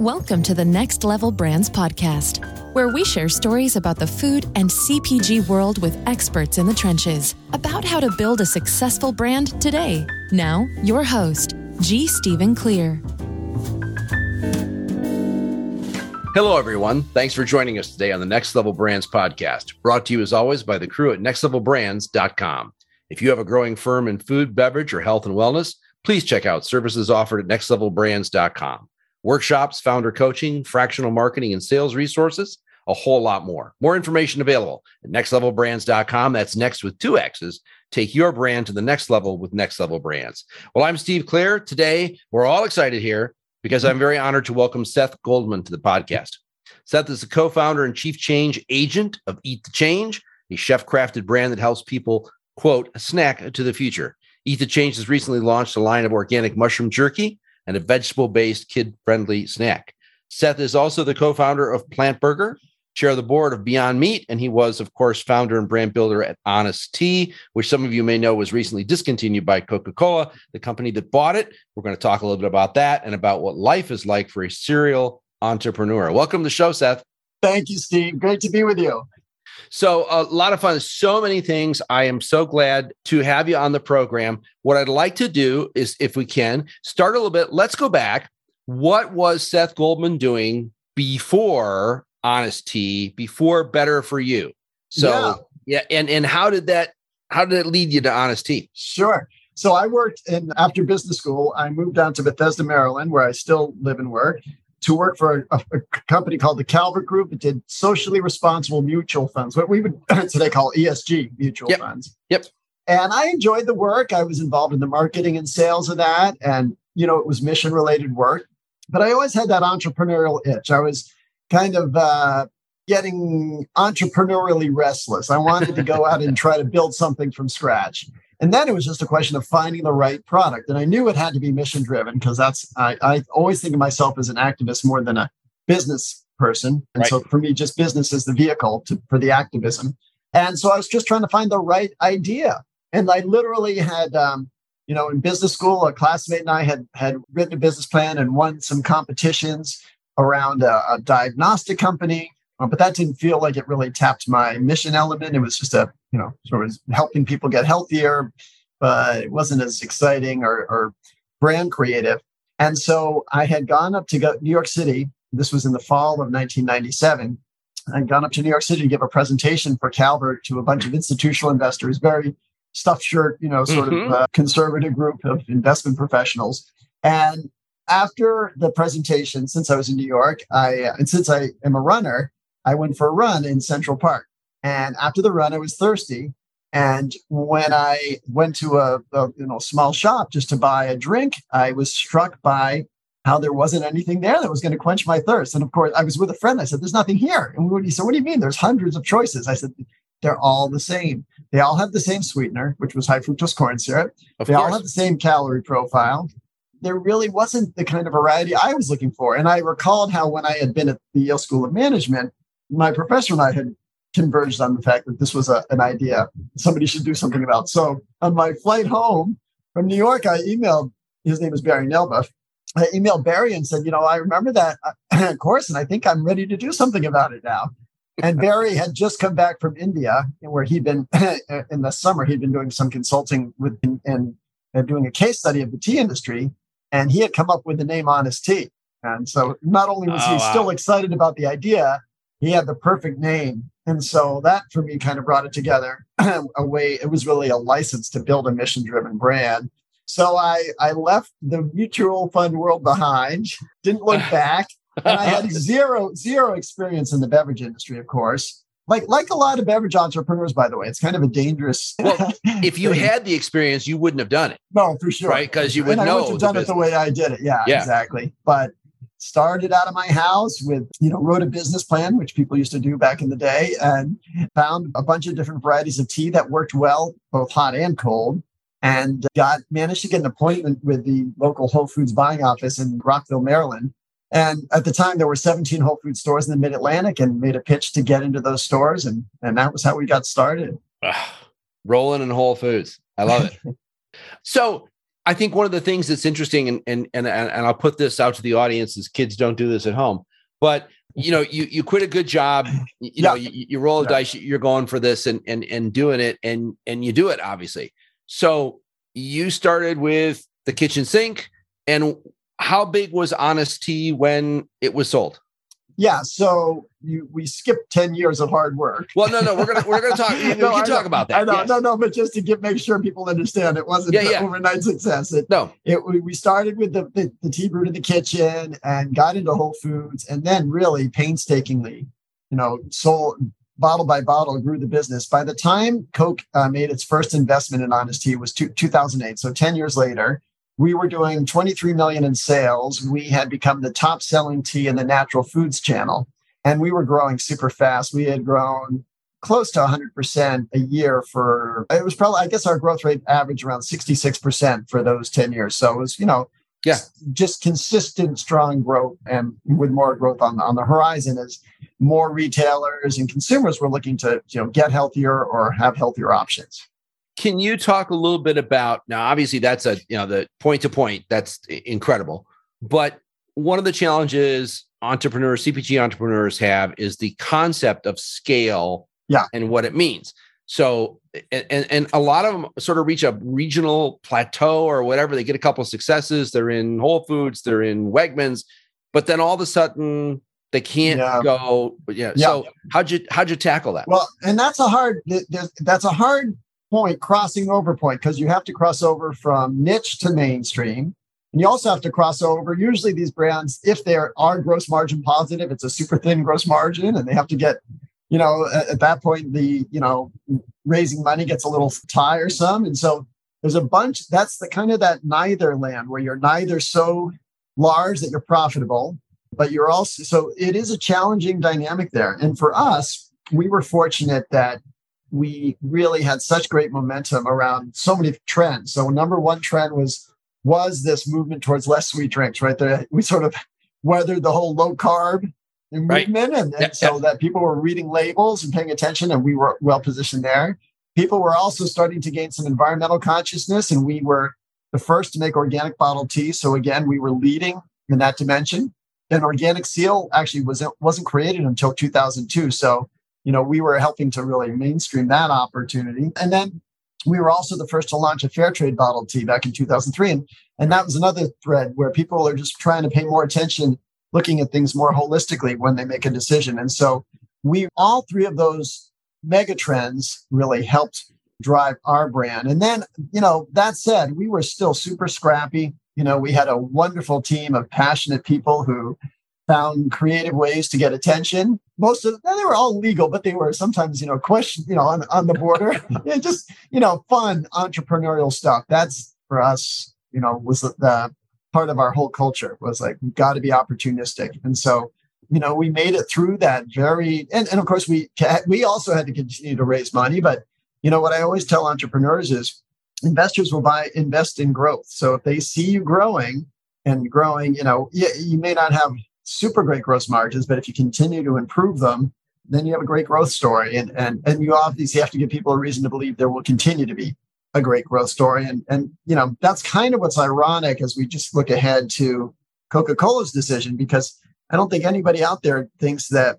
Welcome to the Next Level Brands podcast, where we share stories about the food and CPG world with experts in the trenches about how to build a successful brand today. Now, your host, G. Stephen Clear. Hello, everyone. Thanks for joining us today on the Next Level Brands podcast, brought to you as always by the crew at nextlevelbrands.com. If you have a growing firm in food, beverage, or health and wellness, please check out services offered at nextlevelbrands.com. Workshops, founder coaching, fractional marketing and sales resources, a whole lot more. More information available at nextlevelbrands.com. That's next with two X's. Take your brand to the next level with Next Level Brands. Well, I'm Steve Clear. Today, we're all excited here because I'm very honored to welcome Seth Goldman to the podcast. Seth is the co-founder and chief change agent of Eat the Change, a chef-crafted brand that helps people, quote, snack to the future. Eat the Change has recently launched a line of organic mushroom jerky and a vegetable-based kid-friendly snack. Seth is also the co-founder of Plant Burger, chair of the board of Beyond Meat, and he was, of course, founder and brand builder at Honest Tea, which some of you may know was recently discontinued by Coca-Cola, the company that bought it. We're going to talk a little bit about that and about what life is like for a serial entrepreneur. Welcome to the show, Seth. Thank you, Steve. Great to be with you. So a lot of fun, so many things. I am so glad to have you on the program. What I'd like to do is, if we can, start a little bit. Let's go back. What was Seth Goldman doing before Honest Tea, before Better For You? So and how did it lead you to Honest Tea? Sure. So I worked after business school, I moved down to Bethesda, Maryland, where I still live and work, to work for a company called the Calvert Group. It did socially responsible mutual funds, what we would today call ESG mutual funds. Yep. And I enjoyed the work. I was involved in the marketing and sales of that. And, you know, it was mission-related work. But I always had that entrepreneurial itch. I was kind of getting entrepreneurially restless. I wanted to go out and try to build something from scratch. And then it was just a question of finding the right product. And I knew it had to be mission-driven because that's, I always think of myself as an activist more than a business person. And so for me, just business is the vehicle for the activism. And so I was just trying to find the right idea. And I literally had, in business school, a classmate and I had written a business plan and won some competitions around a diagnostic company. But that didn't feel like it really tapped my mission element. It was just sort of helping people get healthier, but it wasn't as exciting or brand creative. And so I had gone up to New York City. This was in the fall of 1997. I'd gone up to New York City to give a presentation for Calvert to a bunch of institutional investors, very stuffed shirt, sort of conservative group of investment professionals. And after the presentation, since I was in New York, and since I am a runner, I went for a run in Central Park. And after the run, I was thirsty. And when I went to a small shop just to buy a drink, I was struck by how there wasn't anything there that was going to quench my thirst. And of course, I was with a friend. I said, "There's nothing here." And he said, "What do you mean? There's hundreds of choices." I said, "They're all the same. They all have the same sweetener, which was high fructose corn syrup. All have the same calorie profile." There really wasn't the kind of variety I was looking for. And I recalled how when I had been at the Yale School of Management, my professor and I had converged on the fact that this was an idea somebody should do something about. So on my flight home from New York, I emailed, his name is Barry Nalebuff. I emailed Barry and said, I remember that course, and I think I'm ready to do something about it now. And Barry had just come back from India, where he'd been in the summer, he'd been doing some consulting with and doing a case study of the tea industry. And he had come up with the name Honest Tea. And so not only was he still excited about the idea, he had the perfect name. And so that, for me, kind of brought it together a way. It was really a license to build a mission-driven brand. So I left the mutual fund world behind, didn't look back. And I had zero experience in the beverage industry, of course. Like a lot of beverage entrepreneurs, by the way, it's kind of a dangerous. Well, if you had the experience, you wouldn't have done it. No, for sure. Right? Because you would know. I wouldn't have done it the way I did it. Yeah, exactly. But started out of my house with, wrote a business plan, which people used to do back in the day, and found a bunch of different varieties of tea that worked well, both hot and cold, and managed to get an appointment with the local Whole Foods buying office in Rockville, Maryland. And at the time, there were 17 Whole Foods stores in the Mid-Atlantic, and made a pitch to get into those stores. And that was how we got started. Rolling in Whole Foods. I love it. So I think one of the things that's interesting, and I'll put this out to the audience, is kids don't do this at home, but you know, you quit a good job, you roll a dice, you're going for this and doing it, and you do it, obviously. So you started with the kitchen sink, and how big was Honest Tea when it was sold? Yeah, so we skipped 10 years of hard work. Well, no, we're gonna talk. We can talk about that. I know, yes. But just to make sure people understand, it wasn't an overnight success. We started with the tea brewed in the kitchen and got into Whole Foods, and then really painstakingly, sold bottle by bottle, grew the business. By the time Coke made its first investment in Honest Tea was 2008, so 10 years later. We were doing $23 million in sales. We had become the top selling tea in the natural foods channel. And we were growing super fast. We had grown close to 100% a year it was probably, I guess our growth rate averaged around 66% for those 10 years. So it was, just consistent, strong growth, and with more growth on the horizon as more retailers and consumers were looking to, get healthier or have healthier options. Can you talk a little bit about, now, obviously that's the point to point, that's incredible. But one of the challenges CPG entrepreneurs have is the concept of scale and what it means. So, and a lot of them sort of reach a regional plateau or whatever. They get a couple of successes. They're in Whole Foods, they're in Wegmans, but then all of a sudden they can't go. Yeah. So how'd you tackle that? Well, and that's a hard point, crossing over point, because you have to cross over from niche to mainstream. And you also have to cross over. Usually these brands, if they are gross margin positive, it's a super thin gross margin, and they have to get, at that point, the, raising money gets a little tiresome. And so there's a bunch, that's the kind of that neither land where you're neither so large that you're profitable, but you're also, so it is a challenging dynamic there. And for us, we were fortunate that we really had such great momentum around so many trends. So number one trend was this movement towards less sweet drinks, right? We sort of weathered the whole low carb movement. And so that people were reading labels and paying attention, and we were well positioned there. People were also starting to gain some environmental consciousness, and we were the first to make organic bottled tea. So again, we were leading in that dimension. And organic seal actually wasn't created until 2002. So we were helping to really mainstream that opportunity. And then we were also the first to launch a fair trade bottled tea back in 2003. And that was another thread where people are just trying to pay more attention, looking at things more holistically when they make a decision. And so all three of those mega trends really helped drive our brand. And then, that said, we were still super scrappy. We had a wonderful team of passionate people who found creative ways to get attention. Most of them, they were all legal, but they were sometimes, questioned, on the border. Fun entrepreneurial stuff. That's for us, was the part of our whole culture, was like, we've got to be opportunistic. And so, we made it through that and of course we also had to continue to raise money. But, what I always tell entrepreneurs is investors will invest in growth. So if they see you growing, you may not have super great gross margins, but if you continue to improve them, then you have a great growth story. And you obviously have to give people a reason to believe there will continue to be a great growth story. And that's kind of what's ironic as we just look ahead to Coca-Cola's decision, because I don't think anybody out there thinks that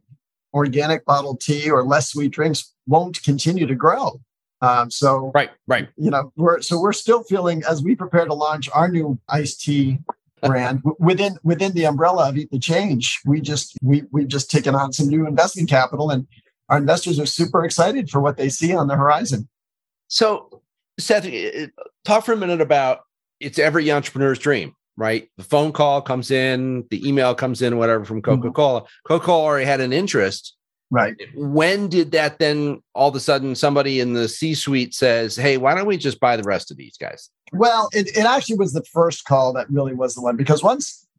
organic bottled tea or less sweet drinks won't continue to grow. Right. We're still feeling, as we prepare to launch our new iced tea brand within the umbrella of Eat the Change, we've just taken on some new investment capital, and our investors are super excited for what they see on the horizon. So, Seth, talk for a minute about, it's every entrepreneur's dream, right? The phone call comes in, the email comes in, whatever, from Coca-Cola. Mm-hmm. Coca-Cola already had an interest. Right. When did that then all of a sudden somebody in the C-suite says, hey, why don't we just buy the rest of these guys? Well, it actually was the first call that really was the one, because once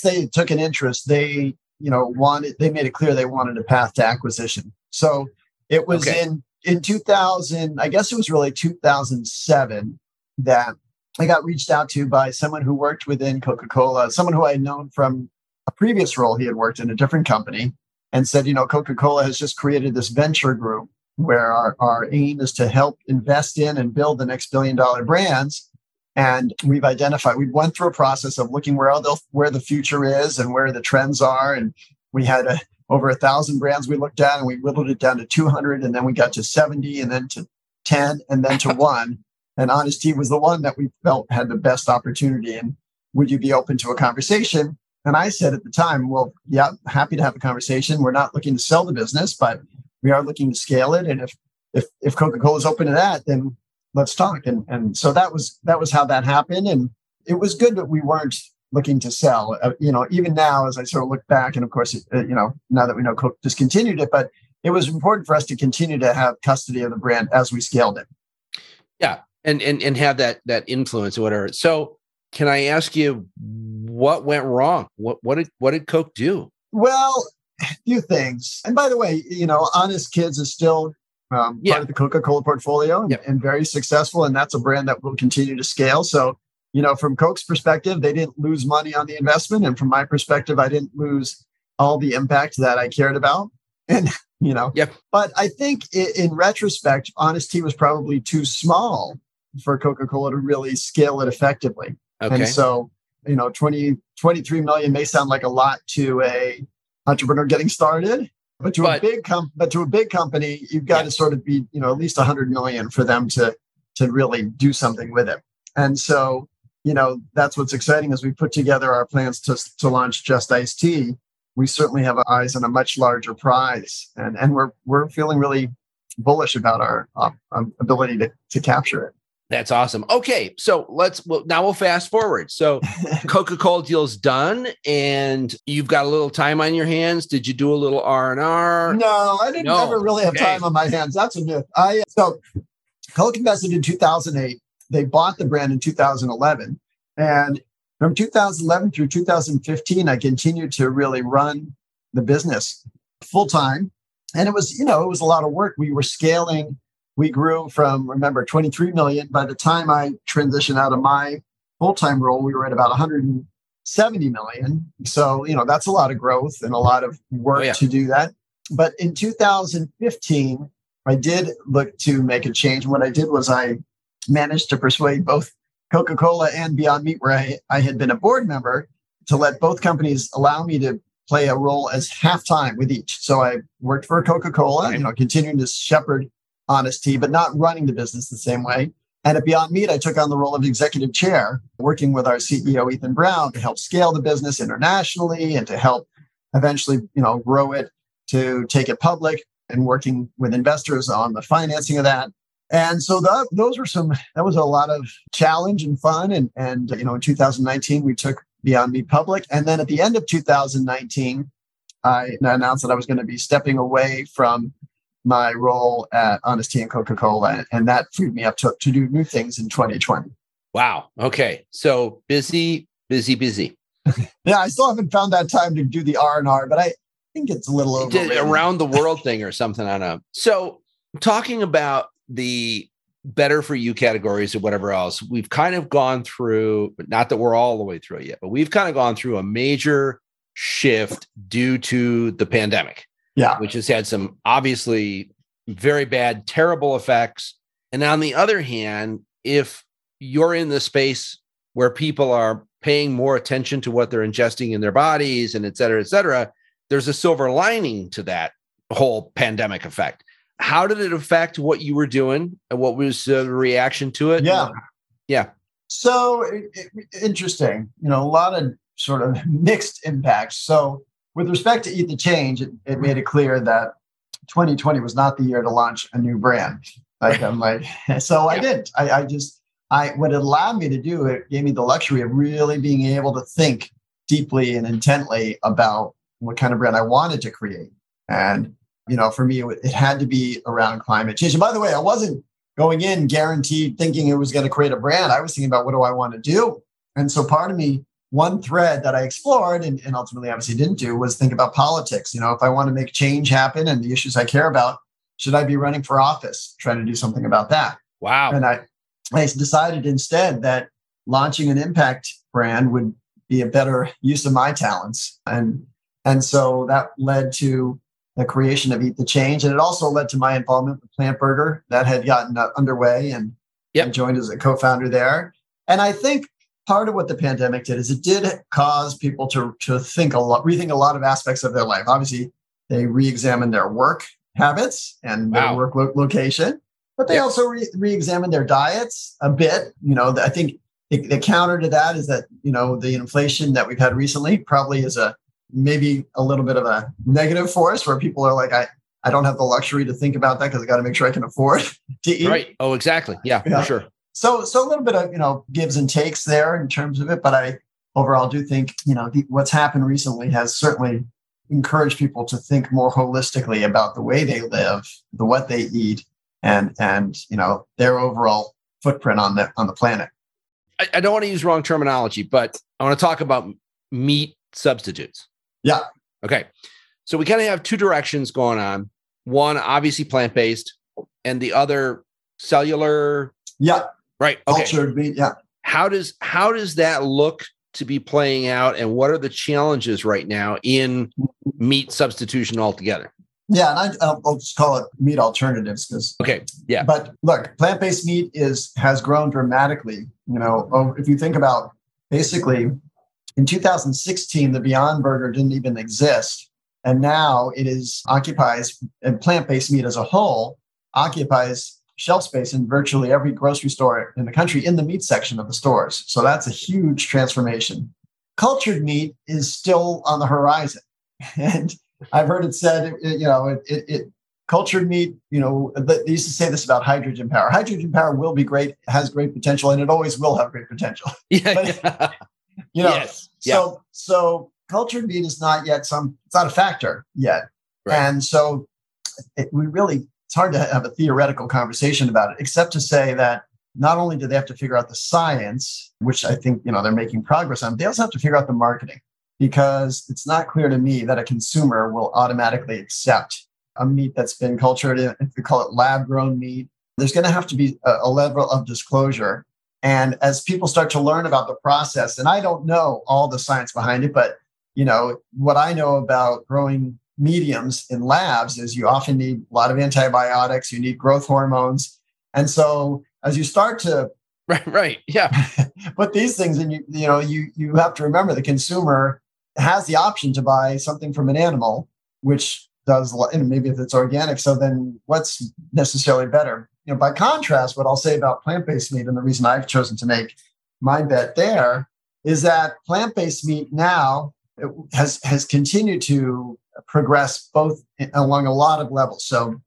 they took an interest, they, they made it clear they wanted a path to acquisition. So it was in 2000, I guess it was really 2007 that I got reached out to by someone who worked within Coca-Cola, someone who I had known from a previous role. He had worked in a different company, and said, Coca-Cola has just created this venture group where our aim is to help invest in and build the next billion-dollar brands. And we've identified, we went through a process of looking where the future is and where the trends are. And we had over 1,000 brands we looked at, and we whittled it down to 200. And then we got to 70, and then to 10, and then to 1. And Honest Tea was the one that we felt had the best opportunity. And would you be open to a conversation? And I said at the time, well, yeah, happy to have a conversation. We're not looking to sell the business, but we are looking to scale it. And if Coca-Cola is open to that, then let's talk. And so that was how that happened. And it was good that we weren't looking to sell. Even now, as I sort of look back, and of course, now that we know Coke discontinued it, but it was important for us to continue to have custody of the brand as we scaled it. Yeah. And have that influence or whatever. So can I ask you, what went wrong? What did Coke do? Well, a few things. And by the way, Honest Kids is still part of the Coca-Cola portfolio and very successful. And that's a brand that will continue to scale. So, from Coke's perspective, they didn't lose money on the investment. And from my perspective, I didn't lose all the impact that I cared about. And, but I think in retrospect, Honest Tea was probably too small for Coca-Cola to really scale it effectively. Okay. And so, $23 million may sound like a lot to a entrepreneur getting started, but to a big company, you've got to sort of be, at least $100 million for them to really do something with it. And so, that's what's exciting as we put together our plans to launch Just Ice Tea. We certainly have eyes on a much larger prize, and we're feeling really bullish about our ability to capture it. That's awesome. Okay, so we'll fast forward. So Coca-Cola deal's done, and you've got a little time on your hands. Did you do a little R&R? No, I didn't ever really have time on my hands. That's a myth. So Coke invested in 2008. They bought the brand in 2011, and from 2011 through 2015, I continued to really run the business full time, and it was it was a lot of work. We were scaling. We grew from, remember, 23 million. By the time I transitioned out of my full-time role, we were at about 170 million. So, that's a lot of growth and a lot of work to do that. But in 2015, I did look to make a change. What I did was I managed to persuade both Coca-Cola and Beyond Meat, where I had been a board member, to let both companies allow me to play a role as half-time with each. So I worked for Coca-Cola, continuing to shepherd Honest Tea, but not running the business the same way. And at Beyond Meat, I took on the role of executive chair, working with our CEO, Ethan Brown, to help scale the business internationally and to help eventually, grow it, to take it public, and working with investors on the financing of that. And so that was a lot of challenge and fun. And in 2019, we took Beyond Meat public. And then at the end of 2019, I announced that I was going to be stepping away from my role at Honest Tea and Coca-Cola, and that freed me up to do new things in 2020. Wow. Okay. So busy. Yeah, I still haven't found that time to do the R&R, but I think it's a little over around the world thing or something. I don't know. So talking about the better for you categories or whatever else, we've kind of gone through, but not that we're all the way through it yet, but we've kind of gone through a major shift due to the pandemic. Yeah, which has had some obviously very bad, terrible effects. And on the other hand, if you're in the space where people are paying more attention to what they're ingesting in their bodies and et cetera, there's a silver lining to that whole pandemic effect. How did it affect what you were doing and what was the reaction to it? Yeah. Yeah. So interesting, a lot of sort of mixed impacts. So with respect to Eat the Change, it made it clear that 2020 was not the year to launch a new brand. I didn't. What it allowed me to do, it gave me the luxury of really being able to think deeply and intently about what kind of brand I wanted to create. And, for me, it had to be around climate change. And by the way, I wasn't going in guaranteed thinking it was going to create a brand. I was thinking about, what do I want to do? And so part of me, one thread that I explored and ultimately obviously didn't do was think about politics. If I want to make change happen and the issues I care about, should I be running for office, trying to do something about that? Wow. And I decided instead that launching an impact brand would be a better use of my talents. And so that led to the creation of Eat the Change. And it also led to my involvement with Plant Burger that had gotten underway, and I joined as a co-founder there. And I think part of what the pandemic did is it did cause people to think a lot, rethink a lot of aspects of their life. Obviously, they re-examined their work habits and their work location, but they also re-examined their diets a bit. You know, I think the counter to that is that, you know, the inflation that we've had recently probably is maybe a little bit of a negative for us, where people are like, I don't have the luxury to think about that because I got to make sure I can afford to eat. Right. Oh, exactly. Yeah, for sure. So a little bit of, you know, gives and takes there in terms of it. But I overall do think, you know, what's happened recently has certainly encouraged people to think more holistically about the way they live, what they eat, and, you know, their overall footprint on the planet. I don't want to use wrong terminology, but I want to talk about meat substitutes. Yeah. Okay. So we kind of have two directions going on. One, obviously plant-based, and the other cellular. Yeah. Right. Okay. Cultured meat. Yeah. How does that look to be playing out, and what are the challenges right now in meat substitution altogether? Yeah, and I'll just call it meat alternatives because. Okay. Yeah. But look, plant-based meat has grown dramatically. You know, if you think about basically in 2016, the Beyond Burger didn't even exist, and now it occupies, and plant-based meat as a whole occupies shelf space in virtually every grocery store in the country in the meat section of the stores. So that's a huge transformation. Cultured meat is still on the horizon. And I've heard it said, you know, cultured meat, you know, they used to say this about hydrogen power. Hydrogen power will be great, has great potential, and it always will have great potential. Yeah. But, you know, yes. Yeah. So cultured meat is not yet it's not a factor yet. Right. And so it's hard to have a theoretical conversation about it, except to say that not only do they have to figure out the science, which I think, you know, they're making progress on, they also have to figure out the marketing, because it's not clear to me that a consumer will automatically accept a meat that's been cultured. If we call it lab-grown meat, there's going to have to be a level of disclosure. And as people start to learn about the process, and I don't know all the science behind it, but, you know, what I know about growing mediums in labs is you often need a lot of antibiotics, you need growth hormones. And so as you start to put these things in, you have to remember the consumer has the option to buy something from an animal, which does, and maybe if it's organic, so then what's necessarily better? You know, by contrast, what I'll say about plant-based meat, and the reason I've chosen to make my bet there, is that plant-based meat now has continued to progress both along a lot of levels. So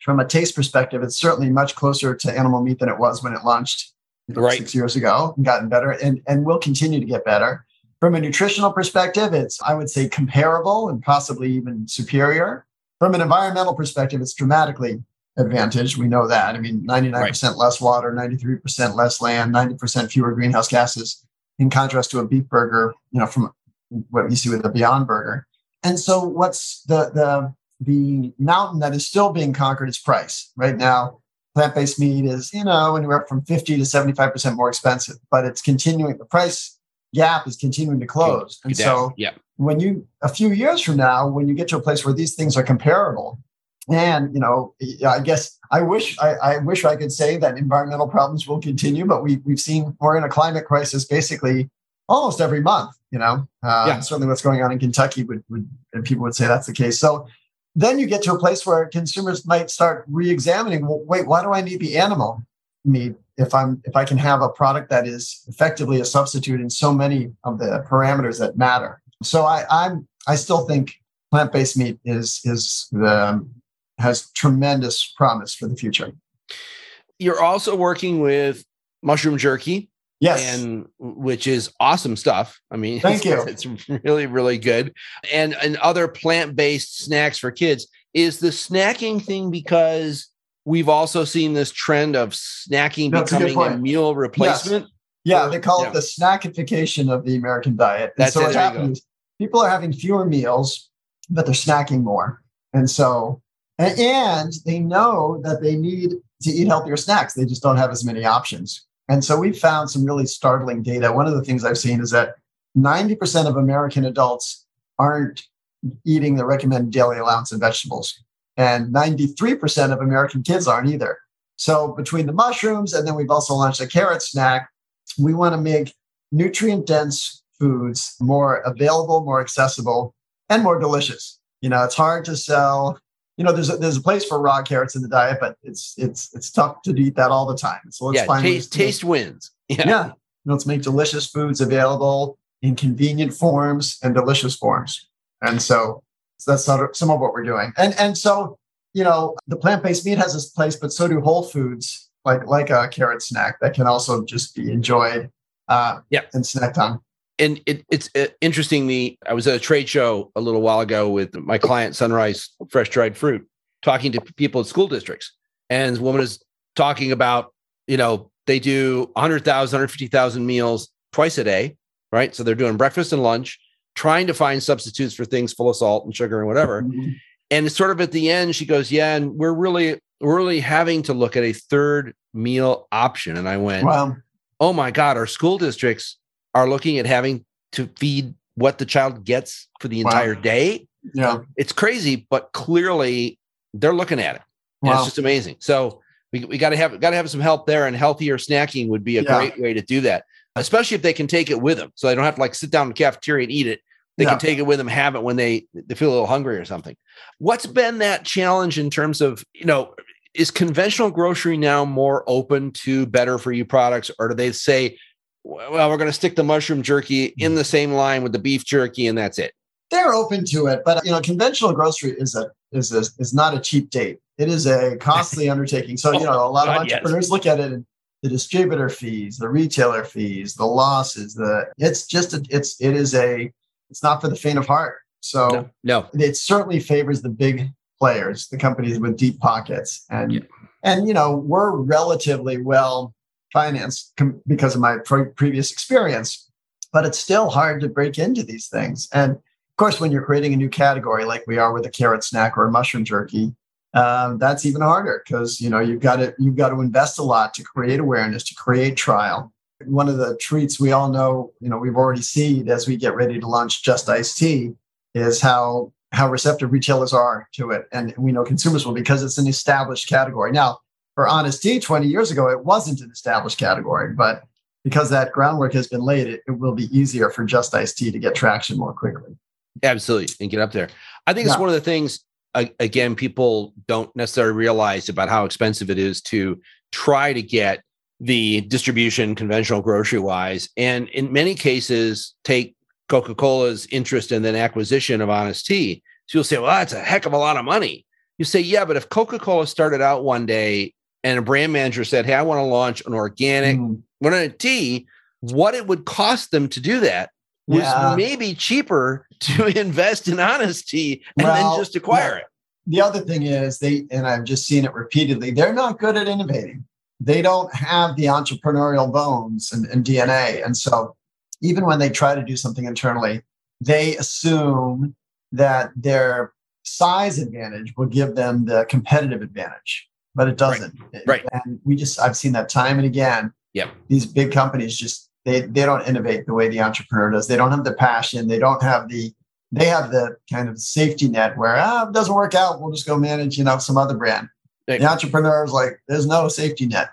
from a taste perspective, it's certainly much closer to animal meat than it was when it launched 6 years ago, and gotten better and will continue to get better. From a nutritional perspective, it's, I would say, comparable and possibly even superior. From an environmental perspective, it's dramatically advantaged. We know that. I mean, 99% less water, 93% less land, 90% fewer greenhouse gases, in contrast to a beef burger, you know, from what you see with the Beyond Burger. And so what's the mountain that is still being conquered is price. Right now, plant-based meat is, you know, anywhere from 50 to 75% more expensive, but it's continuing, the price gap is continuing to close. And so when a few years from now, when you get to a place where these things are comparable, and, you know, I guess I wish I could say that environmental problems will continue, but we've seen we're in a climate crisis basically almost every month, you know, certainly what's going on in Kentucky and people would say that's the case. So then you get to a place where consumers might start re-examining, well, wait, why do I need the animal meat if I can have a product that is effectively a substitute in so many of the parameters that matter? So I still think plant-based meat has tremendous promise for the future. You're also working with mushroom jerky. Yes. And which is awesome stuff. I mean, it's really, really good. And other plant-based snacks for kids. Is the snacking thing because we've also seen this trend of snacking becoming a meal replacement? Yes. Yeah, they call it the snackification of the American diet. And so what happens, people are having fewer meals, but they're snacking more. And so, and they know that they need to eat healthier snacks. They just don't have as many options. And so we found some really startling data. One of the things I've seen is that 90% of American adults aren't eating the recommended daily allowance of vegetables. And 93% of American kids aren't either. So between the mushrooms, and then we've also launched a carrot snack, We want to make nutrient-dense foods more available, more accessible, and more delicious. You know, it's hard to sell. You know, there's a place for raw carrots in the diet, but it's tough to eat that all the time. So let's find taste wins. Yeah. Let's make delicious foods available in convenient forms and delicious forms. And so that's some of what we're doing. And so, you know, the plant-based meat has its place, but so do whole foods, like a carrot snack that can also just be enjoyed and snacked on. And it's interesting. I was at a trade show a little while ago with my client, Sunrise Fresh Dried Fruit, talking to people at school districts. And the woman is talking about, you know, they do 100,000, 150,000 meals twice a day, right? So they're doing breakfast and lunch, trying to find substitutes for things full of salt and sugar and whatever. Mm-hmm. And it's sort of at the end, she goes, yeah, and we're really having to look at a third meal option. And I went, wow. Oh my God, our school districts are looking at having to feed what the child gets for the entire day. Yeah. It's crazy, but clearly they're looking at it. And it's just amazing. So we got to have some help there, and healthier snacking would be a great way to do that, especially if they can take it with them. So they don't have to like sit down in the cafeteria and eat it. They can take it with them, have it when they feel a little hungry or something. What's been that challenge in terms of, you know, is conventional grocery now more open to better for you products, or do they say, well, we're going to stick the mushroom jerky in the same line with the beef jerky and that's it? They're open to it, but you know, conventional grocery is not a cheap date. It is a costly undertaking. So, you know, a lot of entrepreneurs look at it and the distributor fees, the retailer fees, the losses, it's not for the faint of heart. So no. It certainly favors the big players, the companies with deep pockets. And, and you know, we're relatively well financed because of my previous experience, but it's still hard to break into these things. And of course, when you're creating a new category, like we are with a carrot snack or a mushroom jerky, that's even harder because, you know, you've got to invest a lot to create awareness, to create trial. One of the treats we all know, you know, we've already seen as we get ready to launch Just Ice Tea is how receptive retailers are to it. And we know consumers will, because it's an established category. Now, for Honest Tea, 20 years ago, it wasn't an established category, but because that groundwork has been laid, it will be easier for Just Ice Tea to get traction more quickly. Absolutely. And get up there. I think it's one of the things, again, people don't necessarily realize about how expensive it is to try to get the distribution conventional grocery wise. And in many cases, take Coca-Cola's interest in the acquisition of Honest Tea. So you'll say, well, that's a heck of a lot of money. You say, yeah, but if Coca-Cola started out one day and a brand manager said, hey, I want to launch an organic tea, what it would cost them to do that was maybe cheaper to invest in Honest Tea and then just acquire it. The other thing is and I've just seen it repeatedly, they're not good at innovating. They don't have the entrepreneurial bones and DNA. And so even when they try to do something internally, they assume that their size advantage will give them the competitive advantage, but it doesn't. Right. And I've seen that time and again. Yep. These big companies they don't innovate the way the entrepreneur does. They don't have the passion. They don't have they have the kind of safety net where, if it doesn't work out, we'll just go manage, you know, some other brand. The entrepreneur is like, there's no safety net.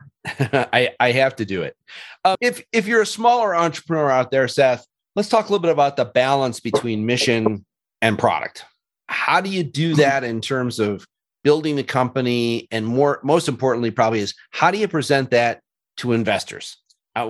I have to do it. If you're a smaller entrepreneur out there, Seth, let's talk a little bit about the balance between mission and product. How do you do that in terms of building the company? And most importantly, probably is, how do you present that to investors? The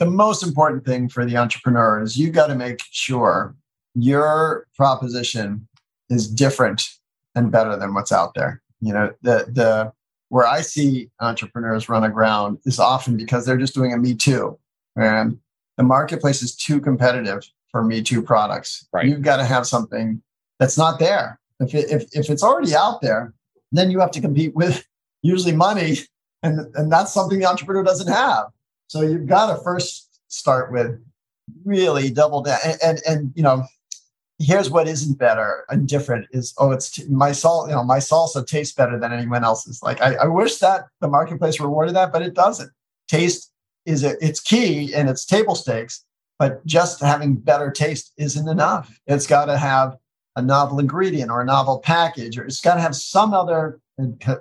most important thing for the entrepreneur is you got to make sure your proposition is different and better than what's out there. You know, the where I see entrepreneurs run aground is often because they're just doing a Me Too, and the marketplace is too competitive for Me Too products. Right. You've got to have something that's not there. If it's already out there, then you have to compete with usually money, and that's something the entrepreneur doesn't have. So you've got to first start with really double down, and you know, here's what isn't better and different is, my salsa tastes better than anyone else's. Like, I wish that the marketplace rewarded that, but it doesn't. Taste it's key and it's table stakes, but just having better taste isn't enough. It's got to have a novel ingredient or a novel package, or it's got to have some other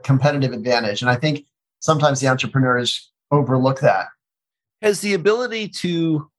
competitive advantage. And I think sometimes the entrepreneurs overlook that. has the ability to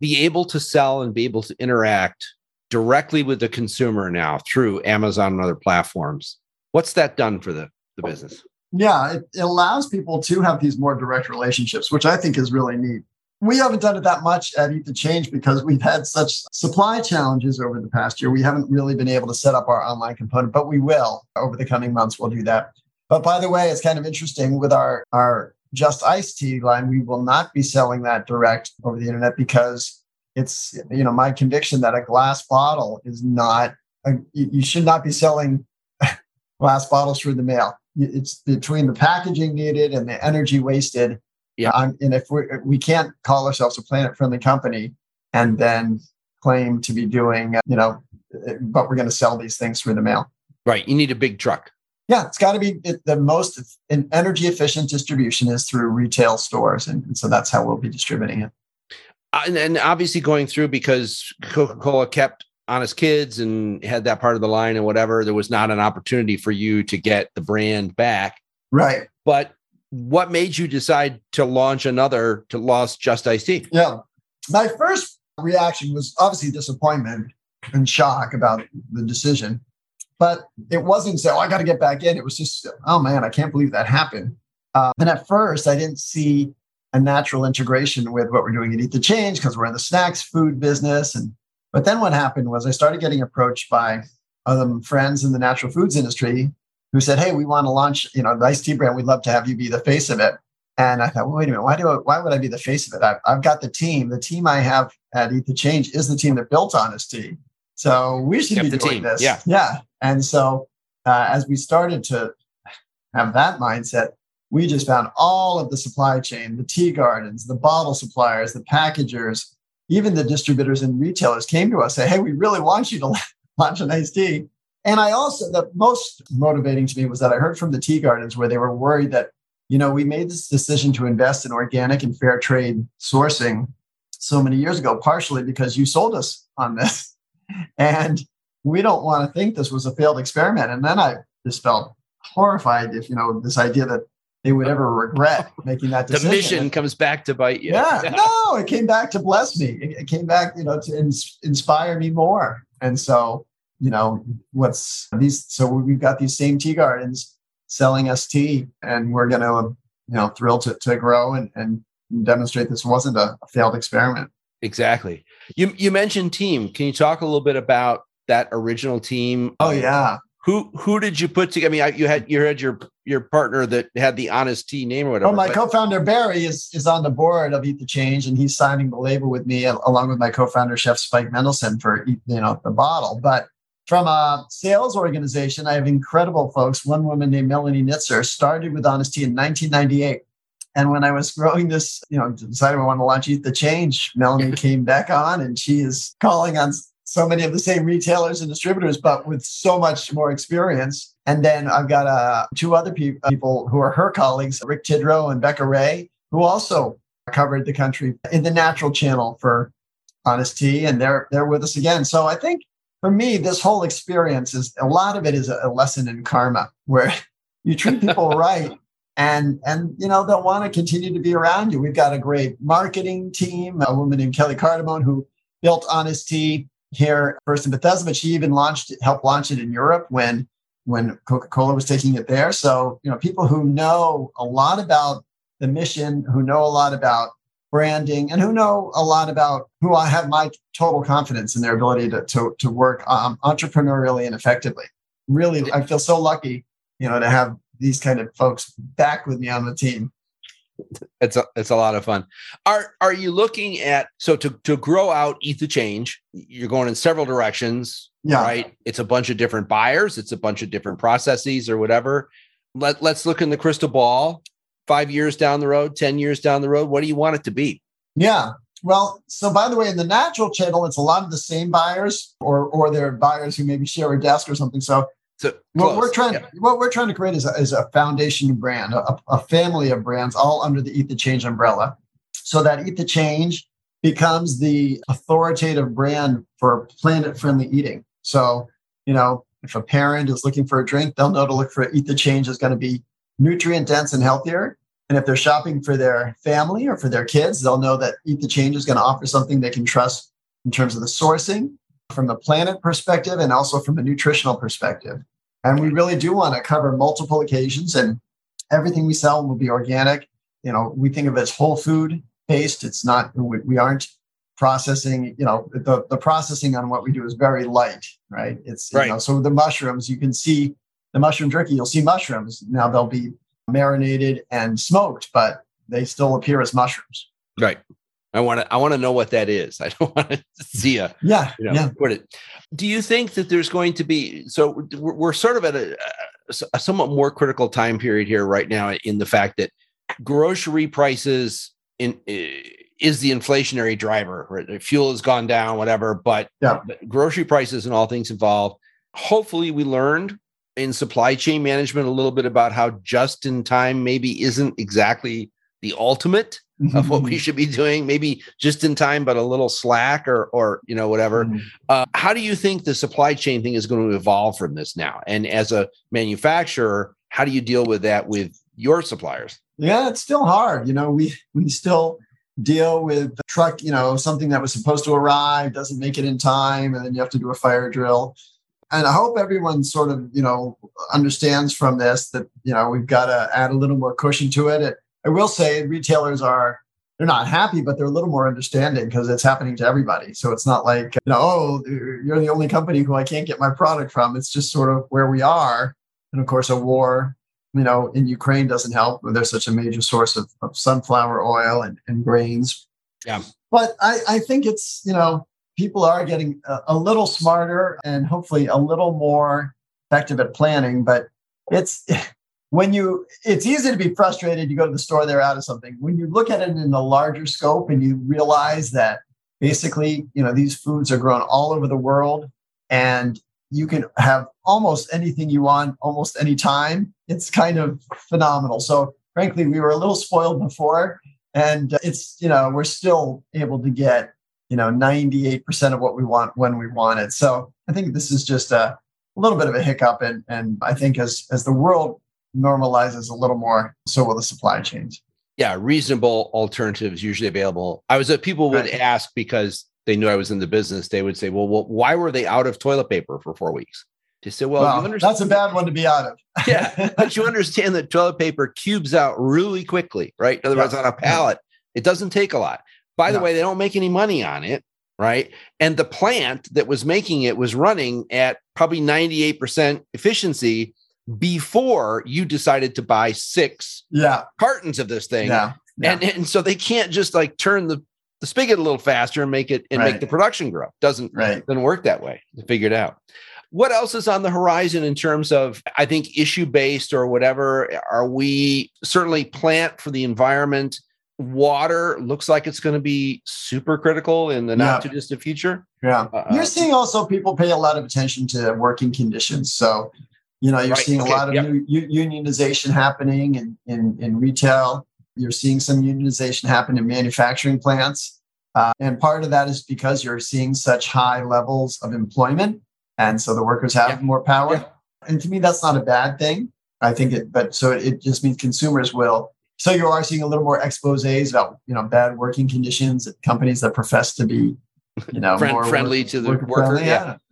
be able to sell and be able to interact directly with the consumer now through Amazon and other platforms. What's that done for the business? Yeah, it allows people to have these more direct relationships, which I think is really neat. We haven't done it that much at Eat the Change because we've had such supply challenges over the past year. We haven't really been able to set up our online component, but we will. Over the coming months, we'll do that. But by the way, it's kind of interesting with our Just Ice Tea line, we will not be selling that direct over the internet because it's, you know, my conviction that a glass bottle is not, you should not be selling glass bottles through the mail. It's between the packaging needed and the energy wasted. Yeah. And if we can't call ourselves a planet-friendly company and then claim to be doing, but we're going to sell these things through the mail. Right. You need a big truck. Yeah, it's got to be the most energy efficient distribution is through retail stores. And so that's how we'll be distributing it. And obviously going through because Coca-Cola kept Honest Kids and had that part of the line and whatever, there was not an opportunity for you to get the brand back. Right. But what made you decide to launch Just Ice Tea? Yeah. My first reaction was obviously disappointment and shock about the decision. But it wasn't so, I got to get back in. It was just, oh man, I can't believe that happened. And at first, I didn't see a natural integration with what we're doing at Eat the Change because we're in the snacks food business. But then what happened was I started getting approached by other friends in the natural foods industry who said, hey, we want to launch, the iced tea brand. We'd love to have you be the face of it. And I thought, well, wait a minute, why would I be the face of it? I've got the team. The team I have at Eat the Change is the team that built Honest Tea. So we should be doing this. Yeah. Yeah. And so as we started to have that mindset, we just found all of the supply chain, the tea gardens, the bottle suppliers, the packagers, even the distributors and retailers came to us and say, hey, we really want you to launch an iced tea. And the most motivating to me was that I heard from the tea gardens where they were worried that, we made this decision to invest in organic and fair trade sourcing so many years ago, partially because you sold us on this. And we don't want to think this was a failed experiment. And then I just felt horrified if, this idea that they would ever regret making that decision. The mission comes back to bite you. Yeah, no, it came back to bless me. It came back, to inspire me more. And so, so we've got these same tea gardens selling us tea, and we're going to, thrilled to grow and demonstrate this wasn't a failed experiment. Exactly. You mentioned team. Can you talk a little bit about that original team? Oh yeah. Who did you put together? I mean, you had your partner that had the Honest Tea name or whatever. Oh, co-founder Barry is on the board of Eat the Change, and he's signing the label with me along with my co-founder Chef Spike Mendelson for the bottle. But from a sales organization, I have incredible folks. One woman named Melanie Nitzer started with Honest Tea in 1998. And when I was growing this, decided I wanted to launch Eat the Change, Melanie came back on, and she is calling on so many of the same retailers and distributors, but with so much more experience. And then I've got two other people who are her colleagues, Rick Tidrow and Becca Ray, who also covered the country in the natural channel for Honest Tea, and they're with us again. So I think for me, this whole experience is a lot of it is a lesson in karma, where you treat people right. And they'll want to continue to be around you. We've got a great marketing team, a woman named Kelly Cardamone who built Honest Tea here first in Bethesda, but she even helped launch it in Europe when Coca-Cola was taking it there. So, people who know a lot about the mission, who know a lot about branding, and who know a lot about who I have my total confidence in their ability to work entrepreneurially and effectively. Really, I feel so lucky, to have these kind of folks back with me on the team. It's a lot of fun. Are you looking at, so to grow out Eat the Change, you're going in several directions, yeah. Right? It's a bunch of different buyers. It's a bunch of different processes or whatever. Let's look in the crystal ball, 5 years down the road, 10 years down the road. What do you want it to be? Yeah. Well, so by the way, in the natural channel, it's a lot of the same buyers or they're buyers who maybe share a desk or something. So what we're trying to create is a foundation brand, a family of brands all under the Eat the Change umbrella, so that Eat the Change becomes the authoritative brand for planet-friendly eating. So, if a parent is looking for a drink, they'll know to look for Eat the Change is going to be nutrient dense and healthier. And if they're shopping for their family or for their kids, they'll know that Eat the Change is going to offer something they can trust in terms of the sourcing from a planet perspective and also from a nutritional perspective. And we really do want to cover multiple occasions, and everything we sell will be organic. You know, we think of it as whole food based. It's not, we aren't processing, you know, the processing on what we do is very light, right? It's, right. You know, so the mushrooms, you can see the mushroom jerky, you'll see mushrooms. Now they'll be marinated and smoked, but they still appear as mushrooms. Right. I want to know what that is. I don't want to see a, put it. Do you think that there's going to be, so we're sort of at a somewhat more critical time period here right now in the fact that grocery prices is the inflationary driver, right? Fuel has gone down, whatever, but grocery prices and all things involved. Hopefully we learned in supply chain management a little bit about how just in time maybe isn't exactly the ultimate of what we should be doing, maybe just in time, but a little slack or you know, whatever. How do you think the supply chain thing is going to evolve from this now? And as a manufacturer, how do you deal with that with your suppliers? Yeah, it's still hard. You know, we still deal with the truck, you know, something that was supposed to arrive, doesn't make it in time. And then you have to do a fire drill. And I hope everyone sort of, you know, understands from this that, you know, we've got to add a little more cushion to it. I will say retailers they're not happy, but they're a little more understanding because it's happening to everybody. So it's not like, you know, oh, you're the only company who I can't get my product from. It's just sort of where we are. And of course, a war, you know, in Ukraine doesn't help. They're such a major source of sunflower oil and grains. Yeah. But I think it's, you know, people are getting a little smarter and hopefully a little more effective at planning. But it's easy to be frustrated. You go to the store, they're out of something. When you look at it in the larger scope and you realize that basically, you know, these foods are grown all over the world and you can have almost anything you want, almost any time. It's kind of phenomenal. So frankly, we were a little spoiled before, and it's, you know, we're still able to get, you know, 98% of what we want when we want it. So I think this is just a little bit of a hiccup. And I think as the world normalizes a little more, so will the supply chains. Yeah. Reasonable alternatives usually available. People would ask because they knew I was in the business, they would say, well, why were they out of toilet paper for 4 weeks? To say, well, that's a bad one to be out of. Yeah. But you understand that toilet paper cubes out really quickly, right? In other words, on a pallet, it doesn't take a lot. By the way, they don't make any money on it, right? And the plant that was making it was running at probably 98% efficiency before you decided to buy 6 cartons of this thing. Yeah. Yeah. And so they can't just like turn the spigot a little faster and make it make the production grow. Doesn't work that way. To figure it out. What else is on the horizon in terms of, I think, issue-based or whatever? Are we certainly plant for the environment? Water looks like it's going to be super critical in the not too distant future. Yeah. You're seeing also people pay a lot of attention to working conditions. So, you know, you're seeing a lot of new unionization happening in retail. You're seeing some unionization happen in manufacturing plants. And part of that is because you're seeing such high levels of employment. And so the workers have more power. Yeah. And to me, that's not a bad thing. I think it just means consumers will. So you are seeing a little more exposés about, you know, bad working conditions at companies that profess to be, you know, more friendly to the worker.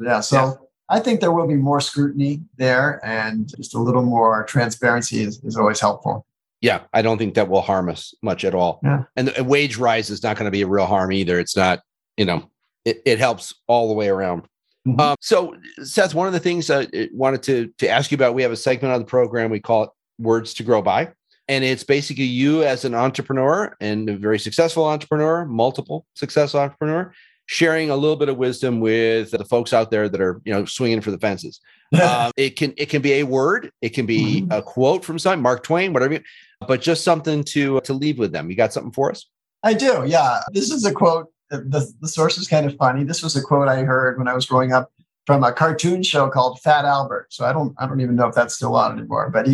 Yeah. So I think there will be more scrutiny there, and just a little more transparency is always helpful. Yeah, I don't think that will harm us much at all. Yeah. And the wage rise is not going to be a real harm either. It's not, you know, it helps all the way around. Mm-hmm. So, Seth, one of the things I wanted to ask you about, we have a segment on the program, we call it Words to Grow By. And it's basically you as an entrepreneur, and a very successful entrepreneur, multiple successful entrepreneur, sharing a little bit of wisdom with the folks out there that are, you know, swinging for the fences. It can be a word, it can be a quote from someone, Mark Twain, whatever, but just something to leave with them. You got something for us? I do. Yeah. This is a quote. The source is kind of funny. This was a quote I heard when I was growing up from a cartoon show called Fat Albert. So I don't even know if that's still on anymore, but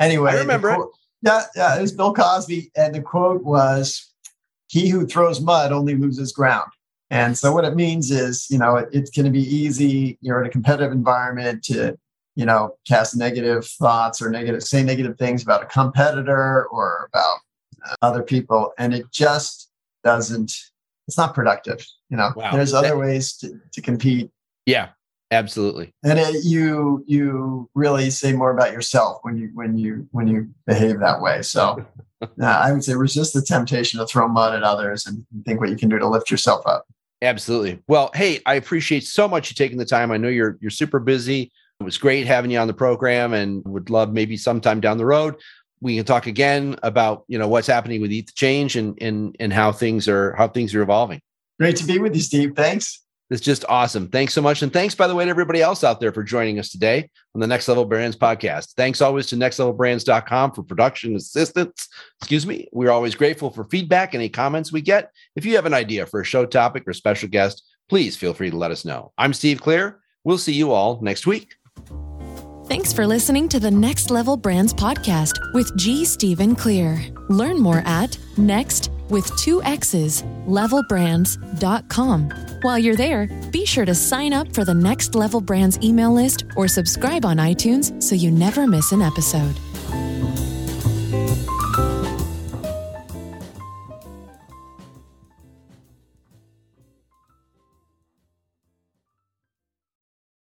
anyway. I remember it. Yeah, it was Bill Cosby. And the quote was, "He who throws mud only loses ground." And so what it means is, you know, it's going to be easy, you're in a competitive environment to, you know, cast negative thoughts or say negative things about a competitor or about other people. And it just doesn't, it's not productive. You know, wow. There's other ways to compete. Yeah, absolutely. And you really say more about yourself when you behave that way. So I would say resist the temptation to throw mud at others and think what you can do to lift yourself up. Absolutely. Well, hey, I appreciate so much you taking the time. I know you're super busy. It was great having you on the program, and would love maybe sometime down the road we can talk again about, you know, what's happening with Eat the Change and how things are evolving. Great to be with you, Steve. Thanks. It's just awesome. Thanks so much. And thanks, by the way, to everybody else out there for joining us today on the Next Level Brands podcast. Thanks always to nextlevelbrands.com for production assistance. We're always grateful for feedback and any comments we get. If you have an idea for a show topic or special guest, please feel free to let us know. I'm Steve Clear. We'll see you all next week. Thanks for listening to the Next Level Brands podcast with G. Stephen Clear. Learn more at nextlevelbrands.com. While you're there, be sure to sign up for the Next Level Brands email list or subscribe on iTunes so you never miss an episode.